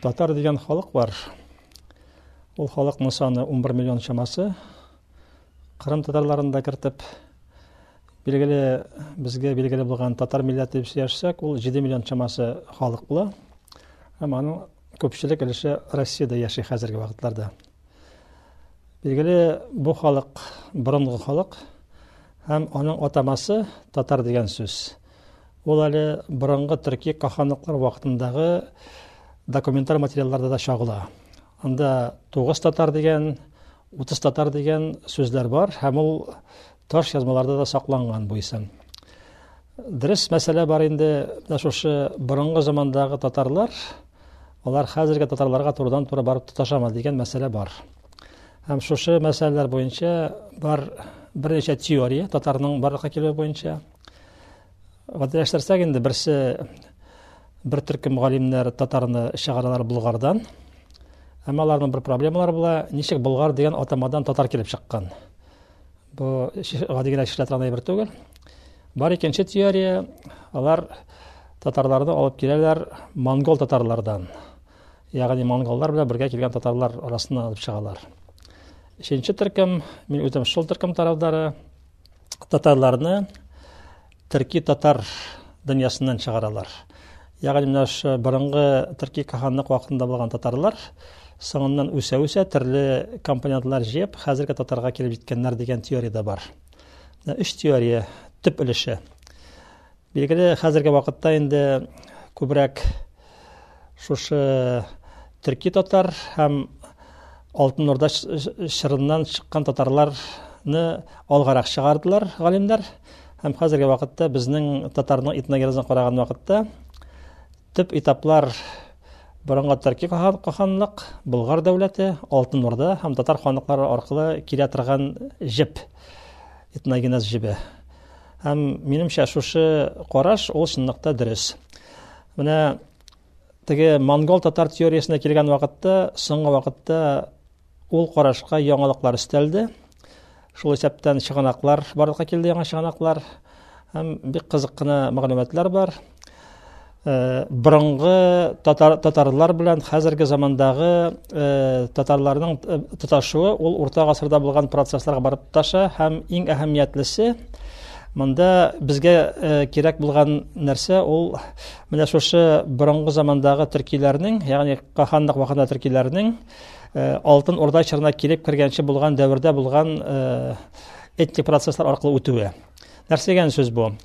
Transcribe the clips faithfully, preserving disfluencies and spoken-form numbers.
Татар деген халық бар. Ол халықтың саны он бір миллион шамасы. Қырым татарларын да кіртіп, белгілі бізге белгілі болған татар милләті деп сөйлесек, ол жеті миллион шамасы халық бұл. Аманың көпшілік үлесі Россияда яшай қазіргі уақытларда. Белгілі бұл халық бұрынғы халық, һәм оның атамасы татар деген сөз. Ол әлі бұрынғы Түркия қахандықтар уақытындағы документар материалларда да шағыла. Анда тоғыз татар деген, отыз татар деген сөздер бар, һәм ол таш язмаларда да сақланған бұл исем. Дұрыс мәселе бар енді, шошы бұрынғы замандағы татарлар, олар қазіргі татарларға турыдан тура барып тұташама деген мәселе бар. Һәм шошы мәселелер бойынша бар бірнеше теория, татарның барлыққа келуі бойынша. Ғадыряштарсақ енді бірсі бір түркі мұғалимнер татарыны шығаралар бұлғардан. Әмаларының бір проблемалар бұла, нешек бұлғар деген атамадан татар келіп шыққан. Бұл ғадыгелі шықлатырғанай бір төгіл. Бар екенші теория, олар татарларды алып келелер монғол татарлардан. Яғни монғолдар біле бірге келген татарлар арасына алып шығалар. Шенші түркім, мен өтім шыл түркім таравдары татарларыны Түркі татар дүниясынан шығаралар. Яғни мінаш бұрынғы Түркі қахандық уақытында болған татарлар соңынан өсе-өсе түрлі компонентлар жеп, қазіргі татарға келіп жеткендер деген теорияда бар. Үш теория түп үліші. Белгілі қазіргі уақытта енді көбірек шошы Түркі татар һәм Алтын Орда шырынан шыққан татарларны алғарақ шығардылар ғалимдар. Әм қазіргі вақытта біздің татарының этногенезін қараған вақытта түп этаплар бұрынғы Түркі қахандық, Бұлғар дәулеті, Алтын Орда һәм татар хандықтары арқылы келе тұрған жіп, этногенез жібі. Әм менімше шушы қараш ол шындықта дұрыс. Міне тіге моңғол татар теориясына келген вақытта, соңғы вақытта ол қарашқа яңалықлар істелді. Шул есептен шығанақлар, барлыққа келді яңа шығанақлар, бек қызыққына мағлуматлар бар. Бұрынғы татарлар білән қазіргі замандағы татарларының тұташуы, ол орта ғасырда болған процессларға барып тұташа, һәм ең әһәмиятлісі, мұнда бізге керек болған нәрсе, ол міне шошы бұрынғы замандағы түркилерінің, яғни қахандық уақытында түркилерінің, Алтын Орда шырына келіп кіргенше болған дәуірде болған этник процесстар арқылы өтуі. Нәрсеген сөз бұл.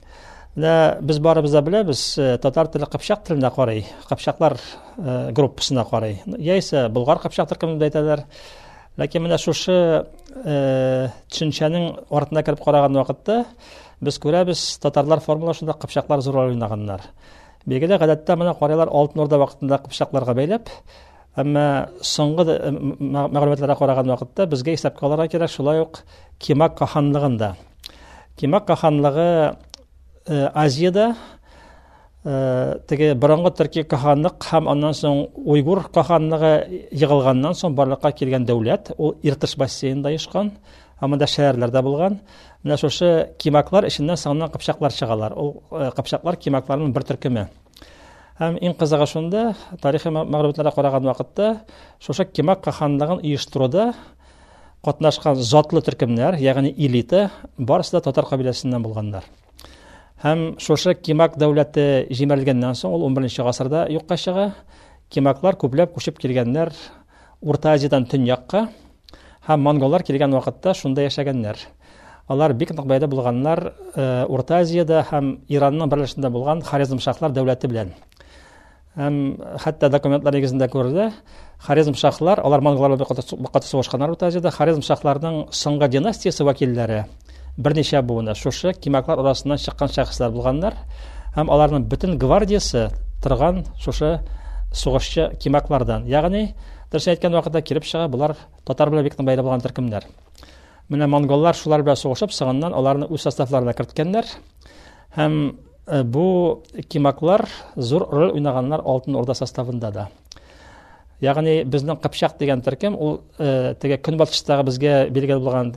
Біз барымызда білеміз, татар тілі қыпшақ тіліне қарай, қыпшақлар группысына қарай. Яйсы бұлғар қыпшақ түркімді айталар. Ләкен міне шошы түсіншенің артына кіріп қараған уақытта, біз көреміз татарлар формулашында қыпшақлар зор рөл ойнағандар. Белгілі ғадатта міне қарайлар Алтын Орда уақытында қыпшақларға бейлеп, әмі соңғы мәғлуматларға қараған уақытта бізге есепкаларға керек шулай оқ Кимак қаханлығында. Кимак қаханлығы Азияда тіге бұрынғы Түркі қахандық һәм оннан соң Уйгур қаханлығы еғылғаннан соң барлыққа келген дәулет, ол Иртыш бассейнінде ұшқан, әмінде шәһәрлерде болған. Міне шошы Кимаклар ішінен соңынан қыпшақлар шығалар. Ол қыпшақлар Кимакларының бір түркімі. Әм ең қызығы шында, тарихи мағлұматларға қараған уақытта, шошы Кимак қахандығын ұйыштыруда қатынашқан затлы түркімдер, яғни элита, барысы да татар қабилесінен болғандар. Әм шошы Кимак дәулеті жемірілгеннен соң, ол он бірінші ғасырда юққа шыға, Кимаклар көплеп көшіп келгендер Орта Азиядан түнияққа, һәм монголлар келген уақытта шында яшагеннер. Алар бек нықбайда болғанлар Орта Азияда һәм Иранның бірлесінде болған Хорезмшахлар дәулеті білен. Хәтта документлар негізінде көрді, Хорезмшахлар, олар монголлар қатты соғышқандар Орта Азияда, Хорезмшахлардың соңғы династиясы вәкілдері бірнеше буыны, шошы Кимаклар орасынан шыққан шахыстар болғандар, һәм олардың бүтін гвардиясы тұрған шошы соғышшы Кимаклардан. Яғни, дұрыс айтқан уақытта келіп шыға, бұлар татар біле бек нықбайда болған түркімдер. Міне монголлар шулар біле соғышып, соңынан оларны өз составларына кірткендер. Һәм бұл Кимаклар зор рөл ойнағандар Алтын Орда составында да. Яғни біздің қыпшақ деген түркім, ол теге күнбатыстағы бізге белгілі болған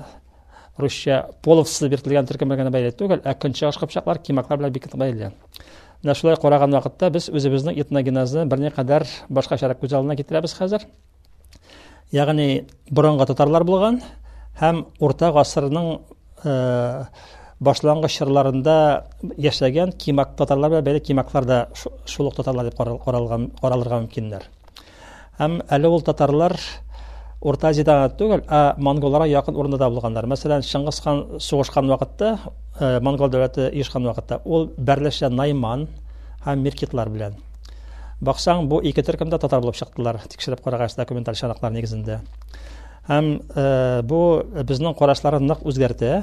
русша половцы бертілген түркім біргені байлайды түгіл, ә күншығыш қыпшақлар Кимаклар біле бекітіп байлайды. Mana shular qo'ragan vaqtda biz o'zimizning etnoginazni bir neqadar boshqa sharaq go'zaliga keltiramiz hozir. Ya'ni burungi tatarlar bo'lgan ham o'rta asrning boshlang'ich yillarida yashagan Kimak tatarlar va beli Kimaklarda shuluq tatarlar deb qaralgan qaralgan mumkindir. Ham Alovul tatarlar Орта Азияда түгел, а монголларга якын орында да булганнар. Мәсәлән, Шыңгыз хан сугышкан вакытта, монгол дәүләте ишкан вакытта, ул берләшә Найман һәм Меркитлар белән. Баксаң, бу ике төркемдә татар булып чыктылар. Тикшереп карагач, документаль шараклар нигезендә. Һәм бу безнең карашларны нык үзгәртә.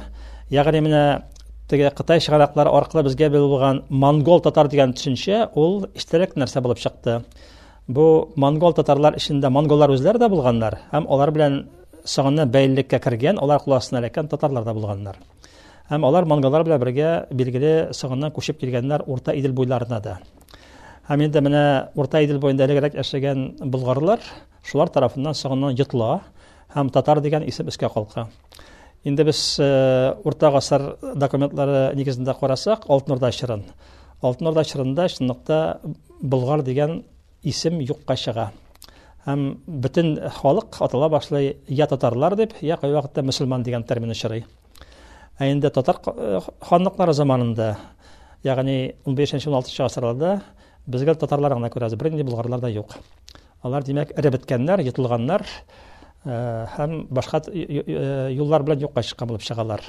Ягъни менә теге Кытай шараклары аркылы безгә белгән монгол татар дигән төшенчә, ул иштәрәк нәрсә булып чыкты. Бу монгол татарлар ишендә монголлар үзләре дә булганнар, һәм алар белән соңыннан бәйлелеккә кергән, алар куласына эләккән татарлар да булганнар. Һәм алар монголлар белән бергә билгеле соңыннан күчеп килгәннәр Орта Идел буйларына да. Һәм инде менә Орта Идел буенда элегрәк яшәгән булгарлар шулар тарафыннан соңыннан йотыла, һәм татар дигән исем искә калка. Инде без Орта гасыр документлары нигезендә карасак, Алтын Орда чырын. Алтын Орда чырында шунлыкта булгар дигән исем юкка чыга. Һәм бөтен халык атала башлый я татарлар дип, я кай вакытта мусульман дигән термин очрый. Ә инде татар ханлыклары заманында, ягъни он бешенче - он алтынчы гасырларда безгә татарлар гына күрәбез, бернинди булгарлар да юк. Алар димәк ире биткәннәр, йотылганнар, һәм башка юллар белән юкка чыккан булып чыгалар.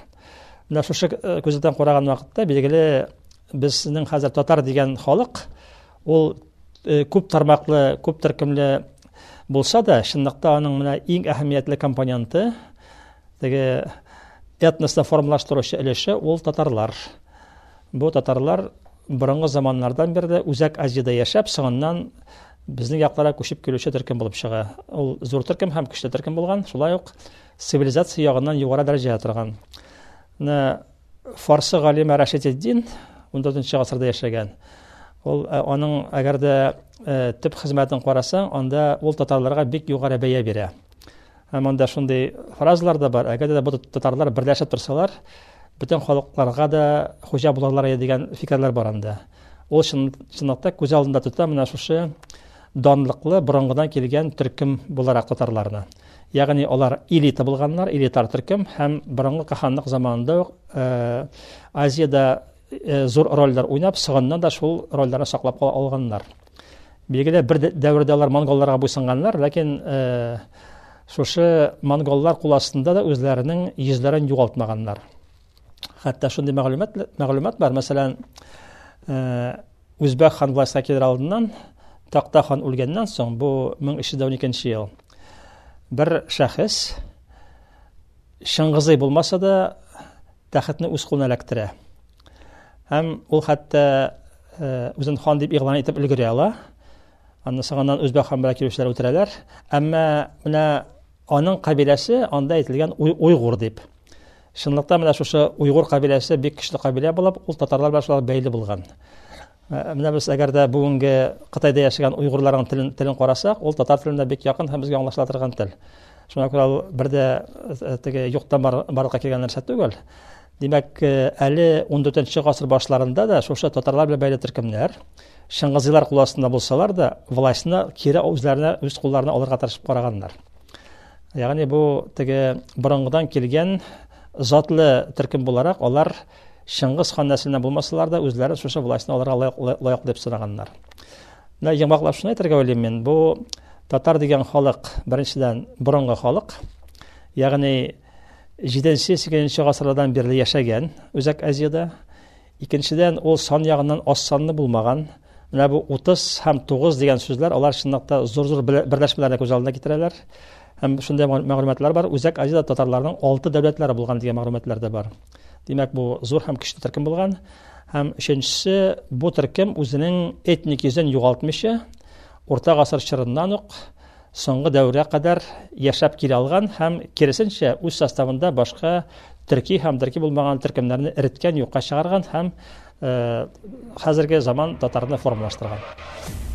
Менә шушы күздән караган вакытта билгеле безнең хәзер татар дигән халык ул күп тармаклы, күп төркемле булса да, чынлыкта аның менә иң әһәмиятле компоненты, теге этносны формалаштыручы өлеше ул татарлар. Бу татарлар борынгы заманнардан берде Үзәк Азияда яшәп, соңыннан безнең якларга күчеп килүче төркем булып чыга. Ул зур төркем һәм көчле төркем булган, шулай ук цивилизация ягыннан югары дәрәҗәдә торган. Менә фарсы галиме Рашидетдин он дүртенче гасырда яшәгән. Ул аның әгәр дә төп хезмәтен карасаң, анда ул татарларга бик югары бәя бирә. Һәм анда шундый фразалар да бар. Әгәр дә бу татарлар берләшеп торсалар, бүтән халыкларга да хуҗа буларлар дигән фикерләр бар анда. Ул чынлыкта күз алдында тота менә шушы данлыклы борынгыдан килгән төркем буларак татарларны. Ягъни алар элита булганнар, элитар төркем һәм борынгы каханлык заманында Азияда зур рольләр уйнап, соңыннан да шул рольләрне саклап кала алганнар. Билгеле бер дәврдә алар монголларга буйсынганнар, ләкин шушы монголлар кул астында да үзләренең йөзләрен югалтмаганнар. Хәтта шундый мәгълүмат мәгълүмат бар. Мәсәлән, Үзбәк хан властька килер алдыннан, Такта хан үлгәннән соң, бу мең өч йөз уникенче ел, бер шәхес Шыңгызый булмаса да тәхетне үз кулына эләктерә. Һәм ул хәтта үзен хан дип игълан итеп өлгерә ала. Аннан соңыннан Үзбәк хан белән килүчеләр үтерәләр. Әмма менә аның кабиләсе анда әйтелгән уйгыр дип. Чынлыкта менә шушы уйгыр кабиләсе бик көчле кабилә булып, ул татарлар белән шулай бәйле булган. Менә без әгәр дә бүгенге Кытайда яшәгән уйгырларның телен телен карасак, ул татар теленә бик якын һәм безгә аңлашыла торган тел. Шуңа күрә ул бердә теге юктан барлыкка килгән нәрсә түгел. Димәк, әле он дүртенче гасыр башларында да шушы татарлар белән бәйле төркемнәр Шыңгызлар кул астында булсалар да, властьны кире үзләренә үз кулларына алырга тырышып караганнар. Ягъни бу теге борынгыдан килгән затлы төркем буларак, алар Шыңгыз хан нәселенә булмасалар да, үзләре шушы властьны алырга лаек дип санаганнар. Менә яңаклап шуны әйтергә уйлыйм мин, бу татар дигән халык беренчедән борынгы халык, ягъни җиденче - сигезенче гасырлардан бирле яшәгән Үзәк Азияда. Икенчедән, ул сан ягыннан аз санлы булмаган. Менә бу утыз һәм тугыз дигән сүзләр алар чынлыкта зур-зур берләшмәләрне күз алдына китерәләр. Һәм шундый мәгълүматлар бар. Үзәк Азияда татарларның алты дәүләтләре булган дигән мәгълүматлар да бар. Димәк, бу зур һәм көчле төркем булган. Һәм өченчесе, бу төркем үзенең этник йөзен югалтмыйча, Орта гасыр чорыннан ук соңгы дәвргә кадәр яшәп килә алган һәм киресенчә үз составында башка төрки һәм төрки булмаган төркемнәрне иреткән, юкка чыгарган һәм хәзерге заман татарны формалаштырган.